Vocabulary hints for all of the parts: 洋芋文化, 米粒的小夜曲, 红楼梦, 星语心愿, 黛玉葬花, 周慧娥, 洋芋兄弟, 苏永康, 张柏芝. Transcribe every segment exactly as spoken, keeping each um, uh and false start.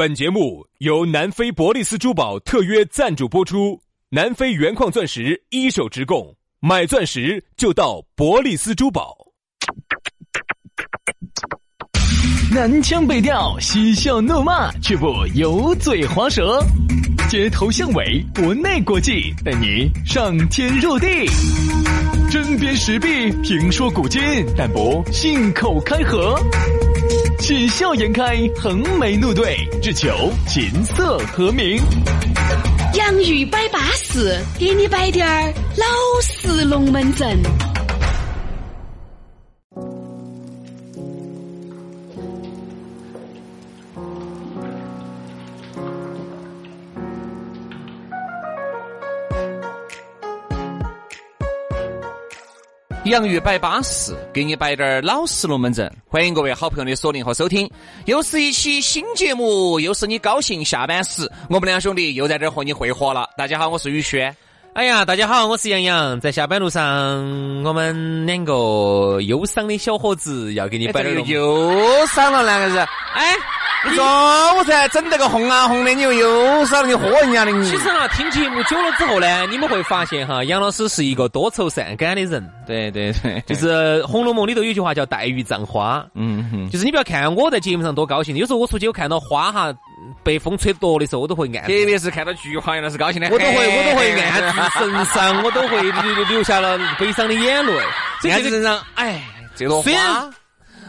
本节目由南非伯利斯珠宝特约赞助播出，南非原矿钻石一手直供，买钻石就到伯利斯珠宝。南腔北调，嬉笑怒骂，却不油嘴滑舌，街头巷尾，国内国际，带你上天入地。针砭时弊，评说古今，但不信口开河，喜笑颜开，横眉怒对，只求琴瑟和鸣。洋芋摆巴士，给你摆点儿老式龙门阵。洋芋摆巴适，给你摆点老实龙门阵。欢迎各位好朋友的锁定和收听，又是一期新节目，又是你高兴下班时，我们两兄弟又在这和你会合了。大家好，我是宇轩。哎呀，大家好，我是杨洋。在下班路上，我们两个忧伤的小伙子要给你摆点龙门阵。忧伤了两个人，哎，你说我才整这个红啊红的，你又忧伤了，你喝人家的你。其实啊，听节目久了之后呢，你们会发现哈，杨老师是一个多愁善感的人。对对对，就是《红楼梦》里头有句话叫“黛玉葬花”，嗯嗯，就是你不要看我在节目上多高兴，有时候我出去我看到花哈，被风吹多的时候我都会暗，特别是看到菊花，那是高兴的，我都会我都会暗自神伤，我都会流流下了悲伤的眼泪，暗自神伤。哎，这朵花。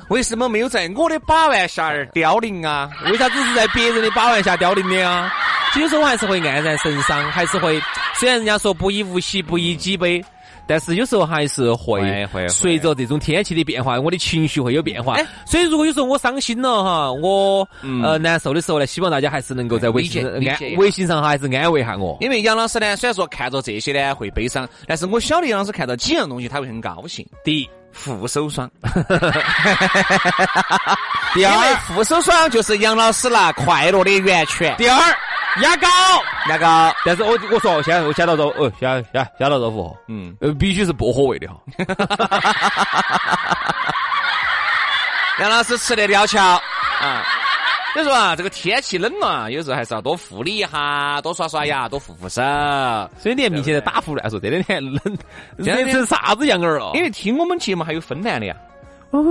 为什么没有在我的把玩下而凋零啊？为啥只是在别人的把玩下凋零的啊？有时候还是会黯然神伤，还是会，虽然人家说不以物喜，不以己悲，但是有时候还是会随着这种天气的变化，我的情绪会有变化。所以如果有时候我伤心了哈，我、嗯、呃难受的时候呢，希望大家还是能够在微信微信上还是安慰一下我。因为杨老师呢，虽然说看着这些呢会悲伤，但是我晓得杨老师看到几样东西他会很高兴。第一，护手霜。第二，因为护手霜就是杨老师啦快乐的源泉。第二，牙膏，牙膏。但是我我说我先我先到这，呃先先先到这副，嗯，呃必须是薄荷味的哈。杨老师吃的疗效啊。就说啊，这个天气冷嘛，有时候还是要多护理一下，多刷刷牙，多护护手。所以你明显在打胡乱说，这两天冷，冷成啥子样儿了？因为听我们节目还有芬兰的呀。哦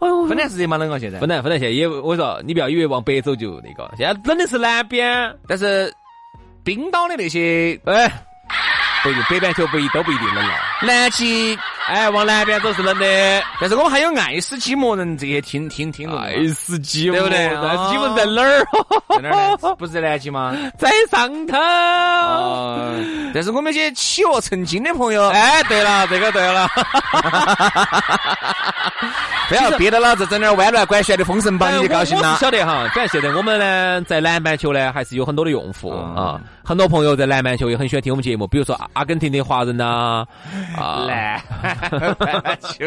哦，芬兰是热嘛冷啊？现在芬兰，芬兰现在也，我说你不要以为往北走就那个，现在冷的是南边，但是冰岛的那些，哎，不，北半球不一都不一定冷了。南极，哎，往南边走是冷的，但是我们还有爱斯基摩人这些听听听爱斯基摩，对不对？爱斯基摩在哪儿？在哪儿呢？不是南极吗？在上头。呃、但是我们些企鹅成精的朋友，哎，对了，这个对了。不要憋得老子整点歪乱拐旋的封神榜你就高兴了。我是晓得哈，感谢的。我们呢在南半球呢还是有很多的用户、嗯、啊，很多朋友在南半球也很喜欢听我们节目，比如说阿根廷的华人呐、啊，南半球，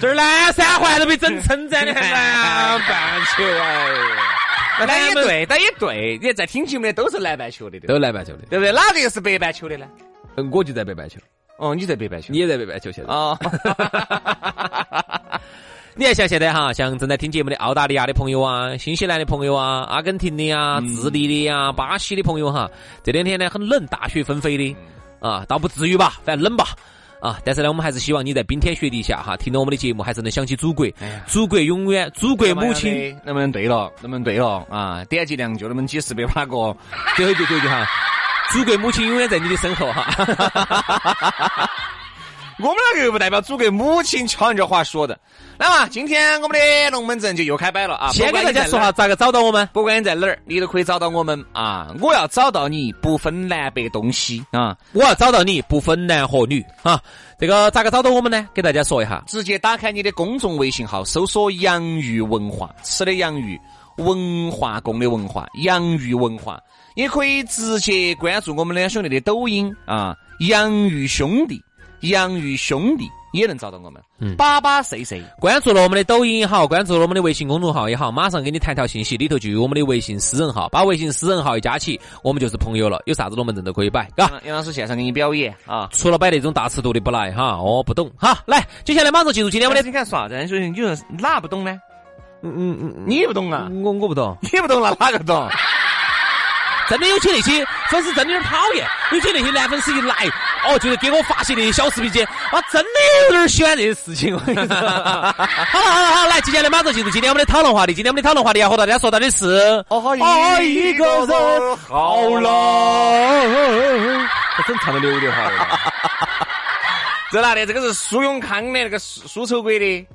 这南三环都被整称赞的南半球哎。那也对，那也对，你在听节目的都是南半球的，都是南半球的，对不对？哪个又是北半球的呢？嗯，我就在北半球。哦，你在北半球，你也在北半球现在啊！你看像现在哈，像正在听节目的澳大利亚的朋友啊，新西兰的朋友啊，阿根廷的呀、嗯、智利的呀、巴西的朋友哈，这两天呢很冷，大雪纷飞的啊，倒不至于吧，反正冷吧啊！但是呢，我们还是希望你在冰天雪地下哈，听到我们的节目，还是能想起祖国，祖国永远，祖国母亲。能不能对了？能不能对了啊？点击量就那么几十百把个，最后就就就哈。祖国母亲永远在你的身后哈，我们那个又不代表祖国母亲，瞧你这话说的。那么今天我们的龙门阵就又开摆了啊！先给大家说下咋个找到我们，不管你在哪儿，你都可以找到我们啊！我要找到你，不分南北东西啊！我要找到你，不分男和女啊！这个咋个找到我们呢？给大家说一下，直接打开你的公众微信号，搜索“洋芋文化”，吃的洋芋，文化宫的文化，洋芋文化。也可以直接关注我们两兄弟的抖音啊，洋芋兄弟，洋芋兄弟也能找到我们。嗯，巴巴谁谁关注了我们的抖音也好，关注了我们的微信公众号也好，马上给你弹条信息，里头就有我们的微信私人号，把微信私人号一加起，我们就是朋友了。有啥子龙门阵都可以摆，嘎。杨老师现场给你表演啊，除了摆那种大尺度的不来哈，我、哦、不懂哈。来，接下来马上进入今天我们的。你看啥子？你说你哪不懂呢？嗯嗯嗯，你也不懂啊？我我不懂，你也不懂了，哪个懂？真的有些那些粉丝真的有点讨厌，有些那些男粉丝一来，哦，就是给我发些那些小视频去，我真的有点喜欢这些事情。好了好了好，来，接下来马上进入今天我们的讨论话题。今天我们的讨论话题要和大家说到的是，哦，一个人好冷，这真唱的溜溜好了。这哪里？这个是苏永康的那个苏丑鬼的，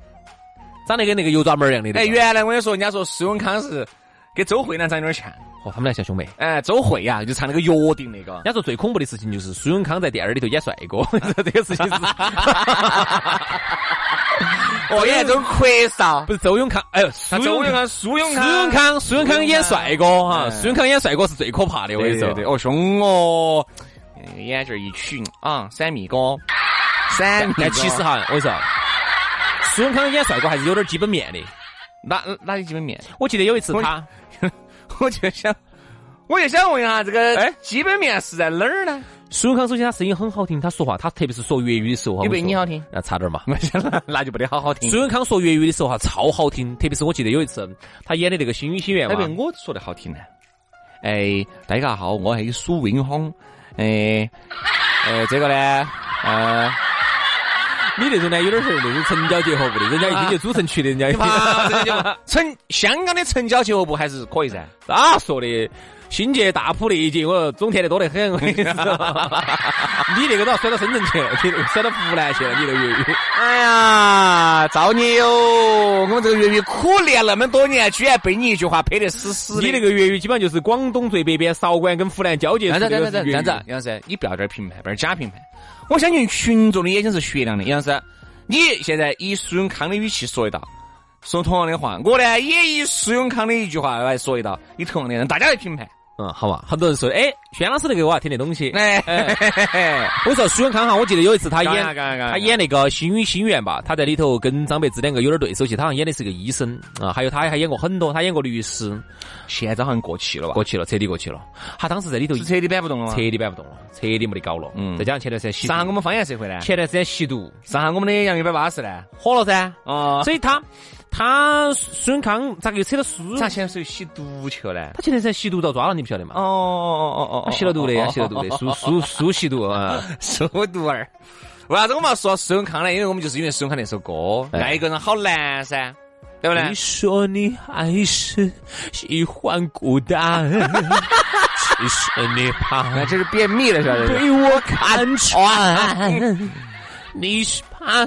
长得跟那个油抓门一样的。哎，原来我跟你说，人家说苏永康是跟周慧呢长有点像。哦，他们俩像兄妹。哎，周慧呀，就唱那个约定那个。人家说最恐怖的事情就是苏永康在电影里头演帅哥，这个事情是。哦，演这种魁少。不是周永康，哎呦，苏永康，苏永康，苏永康，苏永康演帅哥哈，苏永康演帅哥是最可怕的，我跟你说。对，哦，凶哦，眼镜一曲啊，三米高，三米高。但其实哈，我跟你说，苏永康演帅哥还是有点基本面的。哪哪有基本面？我记得有一次他。我就想，我就想问一下，这个哎，基本面是在哪儿呢？苏永康首先他声音很好听，他说话，他特别是说粤语的时候，因为你好听，那差点嘛，那就不得好好听。苏永康说粤语的时候哈，超好听，特别是我记得有一次他演的那个《星语心愿》嘛，那边我说的好听呢。哎，大家好，我是苏永康。哎，呃，这个呢，呃，你那种呢，有点是那种城郊结合部的，人家一听就主城区的，人家一听城香港的城郊结合部还是可以噻。咋说的？新界大埔那一节，我总甜的多得很。你那个都要摔到深圳去了，摔到湖南去了，你那个粤语。哎呀，造孽哟！我们这个粤语苦练那么多年，居然被你一句话赔得死死的。你那个粤语基本上就是广东最北边韶关跟湖南交界处的粤语。这样子，杨师，你不要这儿评判，不是假评判。我相信群众的眼睛是雪亮的，杨师，你现在以苏永康的语气说一道，说同样的话，我呢也以苏永康的一句话来说一道，以同样的人，大家来评判。嗯，好吧，很多人说，哎，轩老师那个我要听的东西。哎，哎哎我说苏永康哈，我记得有一次他演他演那个《星语心愿》吧，他在里头跟张柏芝两个有点对手戏，他好像演的是个医生啊，还有他还演过很多，他演过律师，现在好像过气了吧？过气了，彻底过气了。他当时在里头彻底搬不动了吗？彻底搬不动了，彻底没得搞了。嗯，再加上前段时间吸毒，上我们方言社会呢，前段时间吸毒，上我们的杨一百八十呢，火了噻。哦、嗯，所以他。他苏永康咋个又扯到书？咋现在是吸毒去了嘞？他前天才吸毒遭抓了，你不晓得吗？哦哦哦哦哦，吸了毒的，吸了毒的，苏苏苏吸毒啊，苏毒儿。为啥子我们要说苏永康呢？因为我们就是因为苏永康那首歌《爱一个人好难》噻，对不对？你说你还是喜欢孤单，其实你怕，这是便秘了，是吧？被我看穿，你是怕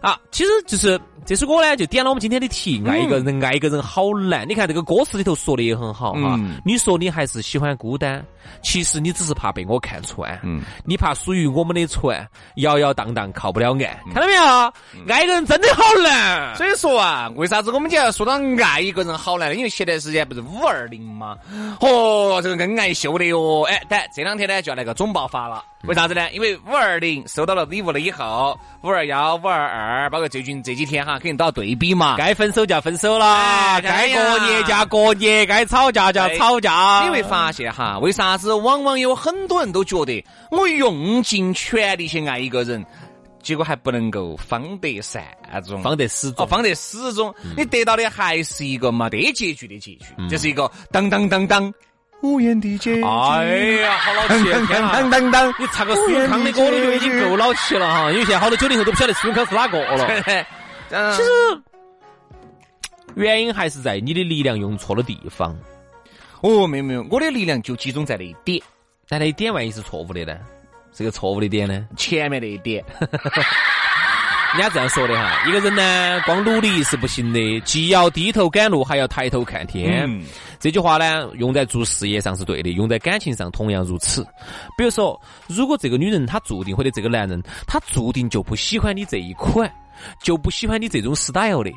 啊？其实就是。这首歌呢，就点了我们今天的题，爱一个人，爱一个人好难。你看这个歌词里头说的也很好哈。你说你还是喜欢孤单，其实你只是怕被我看穿。嗯，你怕属于我们的船摇摇荡荡靠不了岸，看到没有？爱一个人真的好难。所以说啊，为啥子我们今天要说到爱一个人好难呢？因为前段时间不是五二零吗？哦，这个恩爱秀的哟。哎，但这两天呢，就要来个总爆发了。为啥子呢？因为五二零收到了礼物了以后，五二幺、五二二，包括最近这几天哈。肯定都要对比嘛，该分手就要分手啦，该过年就要过年，该吵架就要吵架。你会发现哈，为啥子往往有很多人都觉得我用尽全力去爱一个人，结果还不能够方得善终，方得始终，方得始终，你得到的还是一个没得结局的结局，这是一个当当当当。无言的结局。哎呀，好老气！天哪，当当当！你唱个苏永康的歌，你就已经够老气了哈。因为现在好多九零后都不晓得苏永康是哪个了。其实原因还是在你的力量用错了地方。哦，没有没有，我的力量就集中在那一点，但那一点万一是错误的呢？这个错误的点呢？前面那一点。人家这样说的哈，一个人呢，光努力是不行的，既要低头赶路，还要抬头看天。嗯、这句话呢，用在做事业上是对的，用在感情上同样如此。比如说，如果这个女人她注定或者这个男人他注定就不喜欢你这一款。就不喜欢你这种 style 的，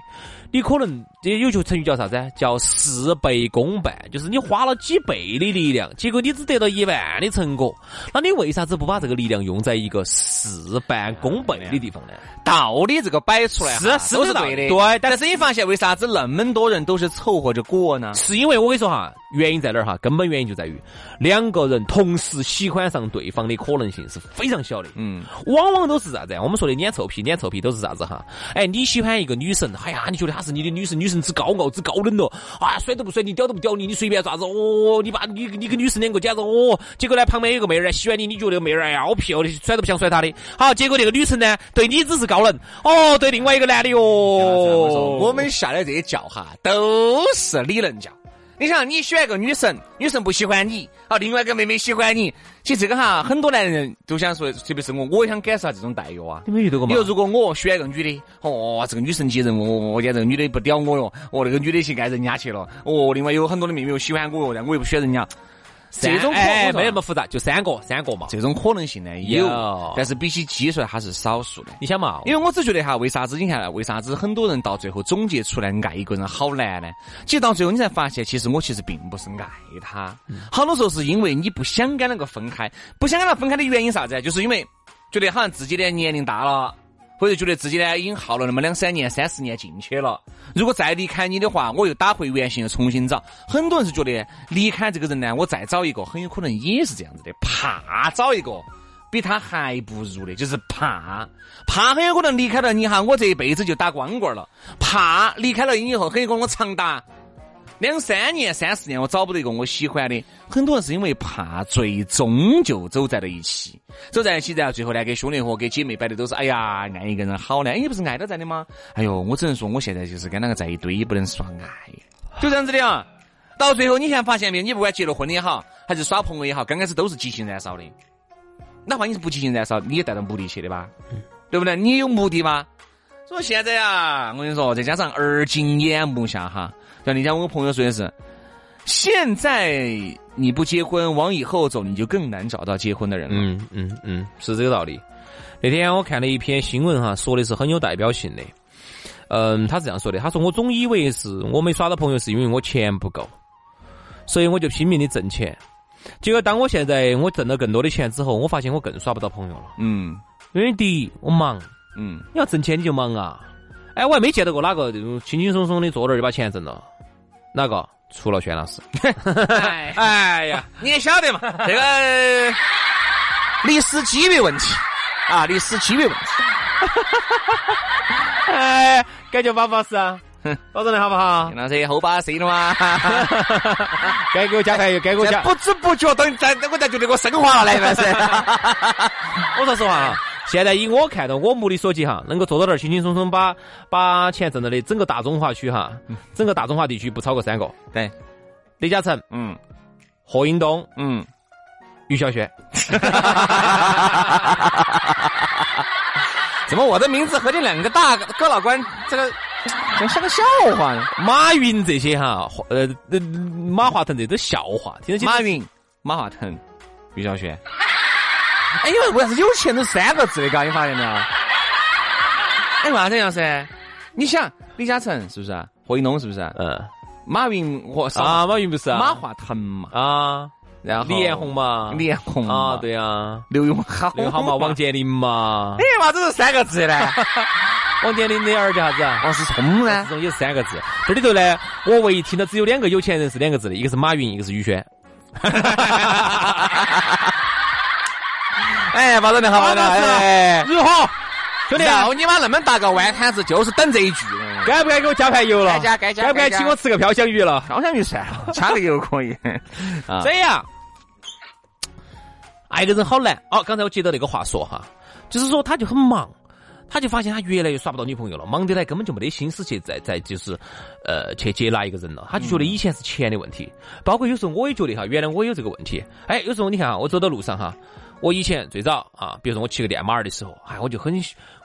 你可能有句成语叫啥子？叫事倍功半，就是你花了几倍的力量，结果你只得到一半的成果。那你为啥子不把这个力量用在一个事半功倍的地方呢？道理这个摆出来是是对的，对。但是你发现为啥子那么多人都是凑合着过呢？是因为我跟你说哈，原因在哪儿哈？根本原因就在于两个人同时喜欢上对方的可能性是非常小的。嗯，往往都是啥子？我们说的撵臭屁，撵臭屁都是啥子哈？哎，你喜欢一个女生，哎呀，你觉得她是你的女神，女神之高傲之高冷了，啊，甩都不甩你，屌都不屌你，你随便啥子哦，你把你你跟女神两个简直哦，结果呢旁边有个妹儿喜欢你，你觉得这个妹儿哎呀好漂亮，甩都不想甩她的。好，结果那个女神呢对你只是高冷，哦，对另外一个男的哟、哦。我们下来这些教哈都是理论教。你想你选个女神，女神不喜欢你啊，另外一个妹妹喜欢你，其实这个哈很多男人都想说，特别是我我也想感受下这种待遇啊。你没遇到过吗？你说如果我选个女的，哦，这个女神接人，我我这个女的不屌我了，哦，那个女的去爱人家去了，哦，另外有很多的妹妹又喜欢我，但我又不选人家，这种哎没那么复杂，就三个三个嘛，这种可能性呢有，但是比起基数还是少数的。你想嘛，因为我只觉得哈，为啥子你看，为啥子很多人到最后总结出来爱一个人好难呢？其实到最后你才发现，其实我其实并不是爱他，好多时候是因为你不想跟那个分开，不想跟他分开的原因啥子？就是因为觉得好像自己的年龄大了。或者觉得自己呢已经耗了那么两三年三四年进去了，如果再离开你的话，我又打回原形又重新找。很多人是觉得离开这个人呢，我再找一个很有可能也是这样子的，怕找一个比他还不如的，就是怕怕很有可能离开了你哈，我这一辈子就打光棍了，怕离开了你以后很有可能我长达两三年三四年我找不到一个我喜欢的。很多人是因为怕，最终就走在了一起，走在一起然后最后来给兄弟伙给姐妹摆的都是哎呀爱一个人好难，也不是爱到在的吗？哎呦，我只能说我现在就是跟那个在一堆也不能耍爱，就这样子的啊。到最后你想发现没有，你不管结了婚也好还是耍朋友也好，刚开始都是激情燃烧的，哪怕你是不激情燃烧你也带到目的去的吧，对不对？你有目的吗？所以现在啊，我跟你说再加上耳今眼目下哈，像你家我个朋友说的是，现在你不结婚，往以后走，你就更难找到结婚的人了。嗯嗯嗯，是这个道理。那天我看了一篇新闻哈，说的是很有代表性的。嗯，他是这样说的，他说我总以为是我没耍到朋友是因为我钱不够，所以我就拼命的挣钱。结果当我现在我挣了更多的钱之后，我发现我更耍不到朋友了。嗯，因为第一我忙，嗯，你要挣钱你就忙啊。哎，我还没见到过哪个轻轻松松的坐那儿就把钱挣了。那个除了轩老师哎，哎呀，你也晓得嘛，这个历史级别问题啊，历史级别问题。哎，感觉巴不巴适啊？保证的好不好？那是后巴适了嘛？该给我加菜，该给我加。不知不觉，等咱我才觉得我升华了来嘛是。我说实话啊。现在以我看到我目的所及哈，能够做到那儿轻轻松松把把钱挣到的，整个大中华区哈，整个大中华地区不超过三个，对，李嘉诚，嗯，何英东，嗯，于小轩，怎么我的名字和这两个大哥老官这个真像个笑话呢？马云这些哈，呃，马化腾这都笑话，听得清？马云、马化腾、于小轩。哎，因为为啥子有钱都三个字的？嘎，你发现没有？哎，为啥这样噻？你想，李嘉诚是不是啊？何应东是不是啊？嗯。马云和啊，马云不是啊？马化腾嘛啊，然后李彦宏嘛，李彦宏啊，对啊，刘永好，刘永好嘛，王健林嘛。哎，为啥子是三个字呢？王健林的儿叫啥子啊？王思聪呢？王思聪也是三个字。这里头呢，我唯一听到只有两个有钱人是两个字的，一个是马云，一个是于轩。哎，保证的好不好？哎，如何？兄弟，要你妈那么大个外摊子，就是等这一句。该不该给我加盘油了？该加该加。该不该请我吃个飘香鱼了？飘香鱼算了，加个油可以。这样，爱一个人好难。哦，刚才我接到那个话说哈，就是说他就很忙，他就发现他越来越耍不到女朋友了，忙得来根本就没得心思去再再就是呃去接纳一个人了。他就觉得以前是钱的问题，包括有时候我也觉得哈，原来我也有这个问题。哎，有时候你看啊，我走到路上哈。我以前最早啊，比如说我骑个电马儿的时候，哎，我就很，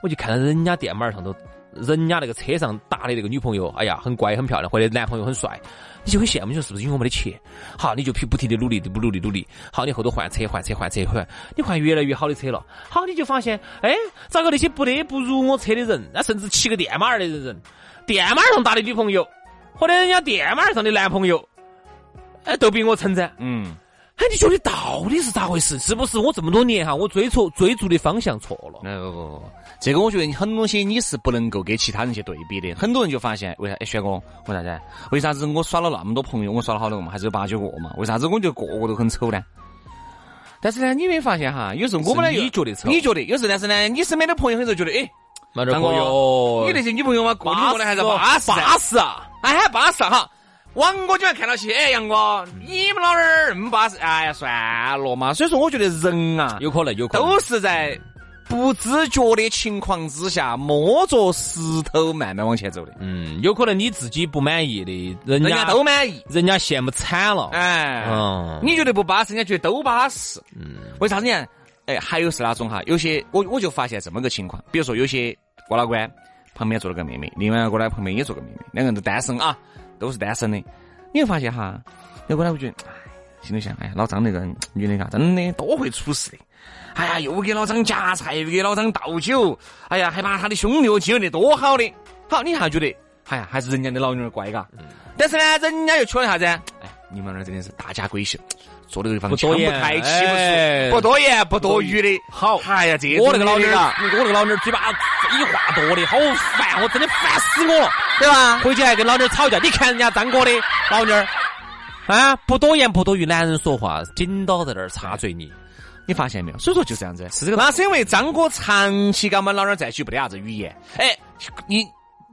我就看到人家电马儿上头，人家那个车上搭的那个女朋友，哎呀，很乖很漂亮，或者男朋友很帅，你就很羡慕，就是不是因为我没得钱？好，你就不停的努力，不努力努力，好，你后头换车换车换车换，你换越来越好的车了，好，你就发现，哎，咋个那些不得不如我车的人，那甚至骑个电马儿的人，电马儿上搭的女朋友，或者人家电马儿上的男朋友，哎，都比我称赞，嗯。哎，你觉得到底是咋回事？是不是我这么多年哈，我追错追逐的方向错了？哎不不不，这个我觉得很多东西你是不能够给其他人去对比的。很多人就发现，为啥？哎，轩哥，为啥子？为啥子我耍了那么多朋友，我耍了好多个嘛，还是有八九个嘛？为啥子我就个个都很丑呢？但是呢，你没发现哈？有时候我本来你觉得丑，你觉得有时候，但是呢，你身边的朋友很多觉得，哎，那点朋友，你那些女朋友嘛，过得过来还是巴适巴适啊？哎，巴适哈。王哥就要看到起，哎，杨哥，你们老儿那么巴适，哎呀，算了嘛。所以说，我觉得人啊，有可能，有可能都是在不知觉的情况之下，摸着石头慢慢往前走的。嗯，有可能你自己不满意的，人家, 人家都满意，人家羡慕惨了。哎，嗯、你觉得不巴适，人家觉得都巴适。嗯，为啥子呢？哎，还有是哪种哈？有些我我就发现这么个情况，比如说有些郭老倌旁边坐了个妹妹，另外过来旁边也坐个妹妹，两个人都单身啊。都是单身的，你会发现哈，有过来我觉得，哎，心里想，哎，老张那个女的啊，真的多会出事的，哎呀，又给老张夹菜，又给老张倒酒，哎呀，还把他的兄弟结的多好的，好，你还觉得，哎呀，还是人家的老女儿乖嘎，嗯、但是呢，人家又缺了啥子？哎，你们那真的是大家闺秀，坐这个地方讲不开，气不说，不多言不多语的，好，哎呀，这我那个老女儿啊，我那个老女儿嘴巴一话多的，好烦，我真的烦死我了。对吧？回去还跟老娘吵架，你看人家张哥的老娘啊，不多言不多语，男人说话紧到在那儿插嘴你，你发现没有？所以说就这样子，是这个。那是因为张哥长期跟我们老娘在一起不得啥子语言，哎，你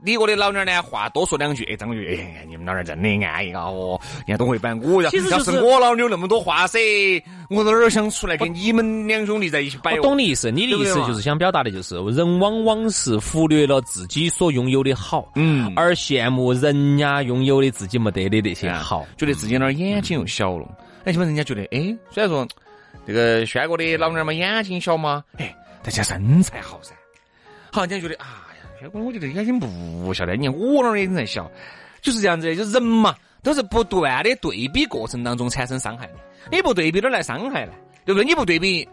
你我的老娘呢话多说两句，哎，张哥，哎，你们老娘真的安逸啊，哦，人家都会办我呀。其实、就是、要是我老娘那么多话噻，我哪儿想出来跟你们两兄弟在一起摆？我懂你意思，你的意思就是想表达的就是人往往是忽略了自己所拥有的好，嗯，而羡慕人家拥有的自己没得的那些好，嗯、觉得自己那儿眼睛又小了。哎、嗯，你们人家觉得，哎，虽然说这个轩哥的老娘嘛眼睛小嘛，哎，但是身材好噻，好，人家觉得啊，轩哥，我觉得眼睛不小的，你看我那儿眼睛才小，就是这样子，就人嘛。都是不断的对比过程当中产生伤害的，你不对比都来伤害了，对不对？你不对比，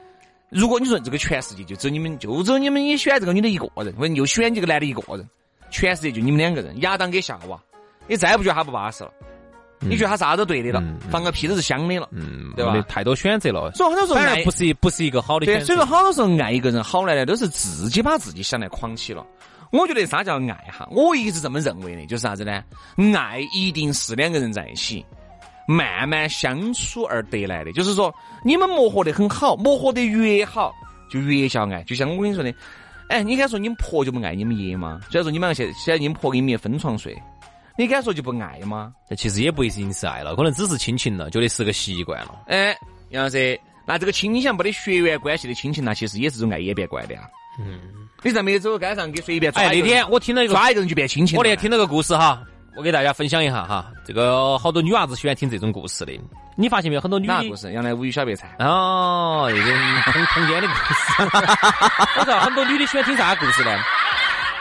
如果你说这个全世界就只有你们，就只有你们也选这个女的一个人，或者又选这个男的一个人，全世界就你们两个人，亚当跟夏娃，你再不觉得他不巴适了，嗯、你觉得他啥都对的了，嗯嗯、放个屁都是香的了，嗯、对吧？太多选择了，所以很多时候爱不是不是一个好的选择。对，所以说好多时候爱一个人好来的都是自己把自己想来框起了。我觉得啥叫爱哈？我一直这么认为的，就是啥子呢？爱一定是两个人在一起慢慢相处而得来的。就是说，你们磨合得很好，磨合得越好就越叫爱。就像我跟你说的，哎，你敢说你们婆就不爱你们爷吗？虽然说你们现现在你们婆跟你们爷分床睡，你敢说就不爱吗？其实也不一定是爱了，可能只是亲情了，觉得是个习惯了。哎，杨老师，那这个亲情没得血缘关系的亲情，那其实也是种爱也别怪的啊。嗯，你在没走街上给随便抓一个人，哎，那天我听到一个抓一个人就变亲戚。我那天听到个故事哈，我给大家分享一下哈。这个好多女娃子喜欢听这种故事的，你发现没有？很多女的故事，原来无语小白菜哦，一个童童间的故事。我说很多女的喜欢听啥故事呢？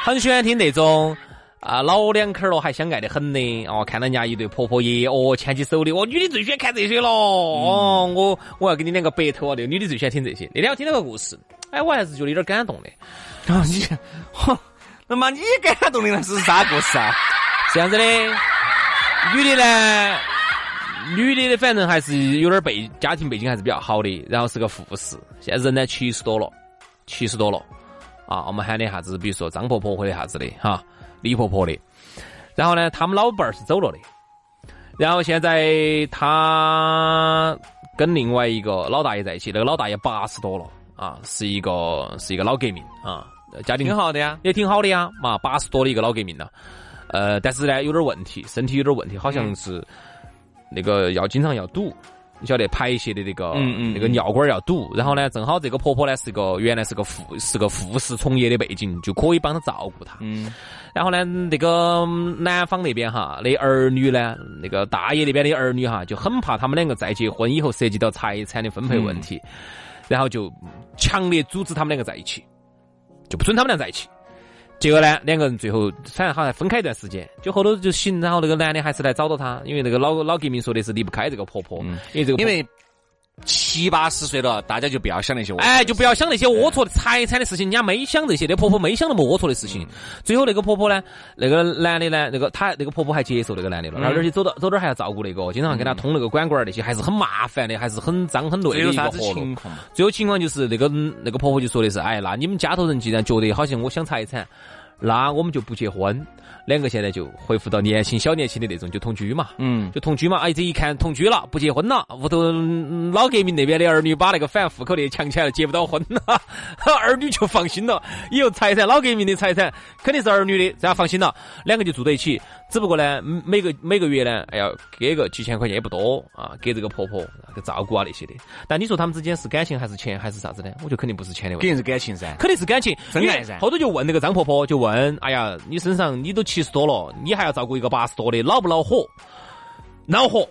很喜欢听那种啊，老两口了还相爱的很的哦，看到人家一对婆婆爷哦牵起手的，哦，女的最喜欢看这些咯。嗯、哦，我我要给你两个白头啊，那女的最喜欢听这些。那天我听到个故事。哎，我还是觉得有点感动的。然后你，哈，那么你感动的那是啥故事啊？这样子的，女的呢，女的的反正还是有点背家庭背景还是比较好的，然后是个护士，现在人呢七十多了，七十多了啊，我们喊的啥子，比如说张婆婆或者啥子的哈，李婆婆的。然后呢，他们老伴儿是走了的，然后现在他跟另外一个老大爷在一起，那个老大爷八十多了。啊，是一个是一个老革命啊，家庭挺好的呀，也挺好的呀，嘛，八十多的一个老革命了，呃，但是呢有点问题，身体有点问题，好像是、嗯、那个要经常要堵，你晓得排泄的那个嗯嗯那个尿管要堵，然后呢，正好这个婆婆呢是个原来是个护是个护士从业的背景，就可以帮她照顾她。嗯，然后呢，那个男方那边哈，那儿女呢，那个大爷那边的儿女哈，就很怕他们两个再结婚以后涉及到财产的分配问题。嗯，然后就强烈阻止他们两个在一起，就不准他们俩在一起。结果呢，两个人最后反正好像分开一段时间，就后头就行。然后那个男的还是来找到他，因为那个老老革命说的是离不开这个婆婆，嗯、因为这个因为七八十岁了，大家就不要想那些，哎，就不要想那些龌龊的财产的事情，人家没想这些，那婆婆没想那么龌龊的事情。最后那个婆婆呢，那个男的呢，那个他那个婆婆还接受那个男的了，然后而且走到走到还要照顾那个，经常给他通那个管管那些，还是很麻烦的，还是很脏很累的一个活路。最后情况就是那个那个婆婆就说的是，哎，那你们家头人既然觉得好像我想财产，那我们就不结婚，两个现在就恢复到年轻小年轻的那种，就同居嘛，嗯，就同居嘛。哎，这一看同居了，不结婚了，屋头老革命那边的儿女把那个反户口的抢起来了，结不到婚了，儿女就放心了。也有财产，老革命的财产肯定是儿女的，这样放心了。两个就住在一起，只不过呢，每个每个月呢，哎呀，给个几千块钱也不多啊，给这个婆婆给照顾啊那些的。但你说他们之间是感情还是钱还是啥子呢？我觉得肯定不是钱的问题，肯定是感情噻，肯定是感情，真爱噻。后头就问那个张婆婆，就问。哎呀，你身上你都七十多了，你还要照顾一个八十多的，恼不恼火？恼火，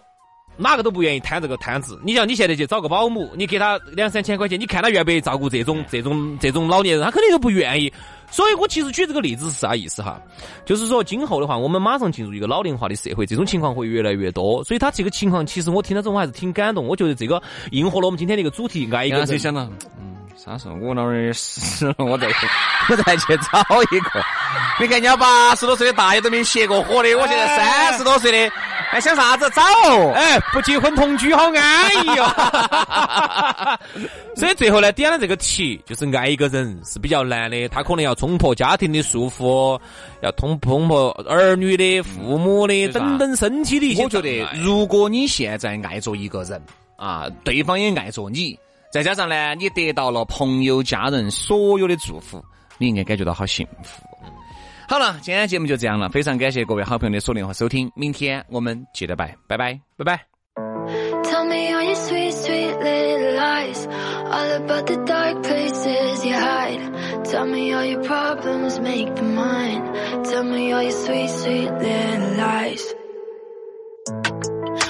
哪个都不愿意摊这个摊子。你想，你现在去找个保姆，你给他两三千块钱，你看他愿不愿意照顾这种这种这种老年人？他肯定都不愿意。所以我其实举这个例子是啥意思哈？就是说，今后的话，我们马上进入一个老龄化的社会，这种情况会越来越多。所以他这个情况，其实我听到这种还是挺感动。我觉得这个应和了我们今天的一个主题，爱一个人。谁想到？嗯，啥时候我老人死了，我再我再去找一个。你看人家八十多岁的大爷都没歇过火的，我现在三十多岁的还想啥子找？哎，不结婚同居好安逸哦。所以最后呢，点了这个题，就是爱一个人是比较难的，他可能要冲破家庭的束缚，要冲破儿女的、父母的等等身体的一些。我觉得，如果你现在爱着一个人啊，对方也爱着你，再加上呢，你得到了朋友、家人所有的祝福，你应该感觉到好幸福。好了，今天节目就这样了，非常感谢各位好朋友的锁定和收听，明天我们接着拜，拜拜，拜拜。Tell me all your sweet, sweet little lies, all about the dark places you hide. Tell me all your problems, make them mine. Tell me all your sweet, sweet little lies.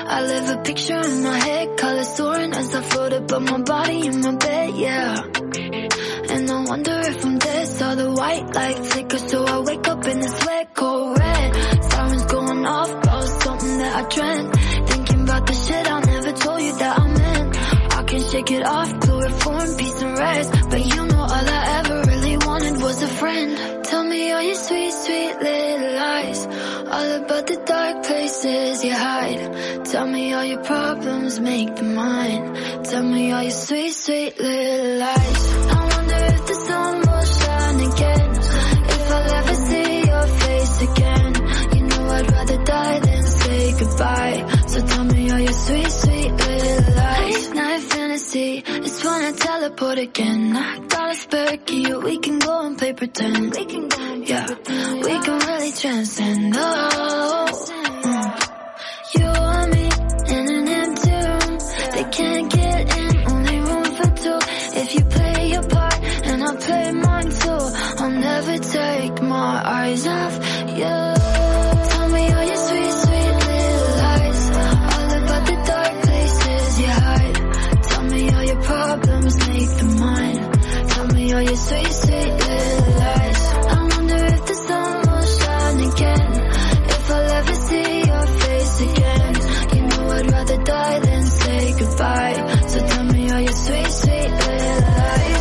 I live a picture in my head, color soaring as I float above my body in my bed, yeah. And I wonder if I'm dead, saw the white light flicker, so I wake up in this red, cold red. Sirens going off, about something that I dreamt. Thinking about the shit I never told you that I meant. I can shake it off, chloroform, peace and rest. But you know all I ever really wanted was a friend. Tell me all your sweet, sweet little lies, all about the dark places you hide. Tell me all your problems, make them mine. Tell me all your sweet, sweet little lies. I if the sun will shine again, if I'll ever see your face again, you know I'd rather die than say goodbye. So tell me all your sweet, sweet little lies. Late night fantasy, it's fun to teleport again. I got a spare key, we can go and play pretend. We can go and yeah, pretend. We can really transcend. Oh, mm. You and me in an empty room, they can't get in, only room for two. If you play your part, I play mine too. I'll never take my eyes off you. Tell me all your sweet, sweet little lies, all about the dark places you hide. Tell me all your problems, make them mine. Tell me all your sweet, sweet little lies. I wonder if the sun will shine again, if I'll ever see your face again. You know I'd rather die than say goodbye. So tell me all your sweet, sweet little lies.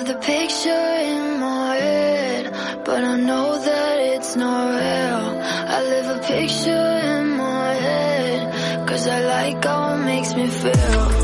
The picture in my head, but I know that it's not real. I live a picture in my head, 'cause I like how it makes me feel.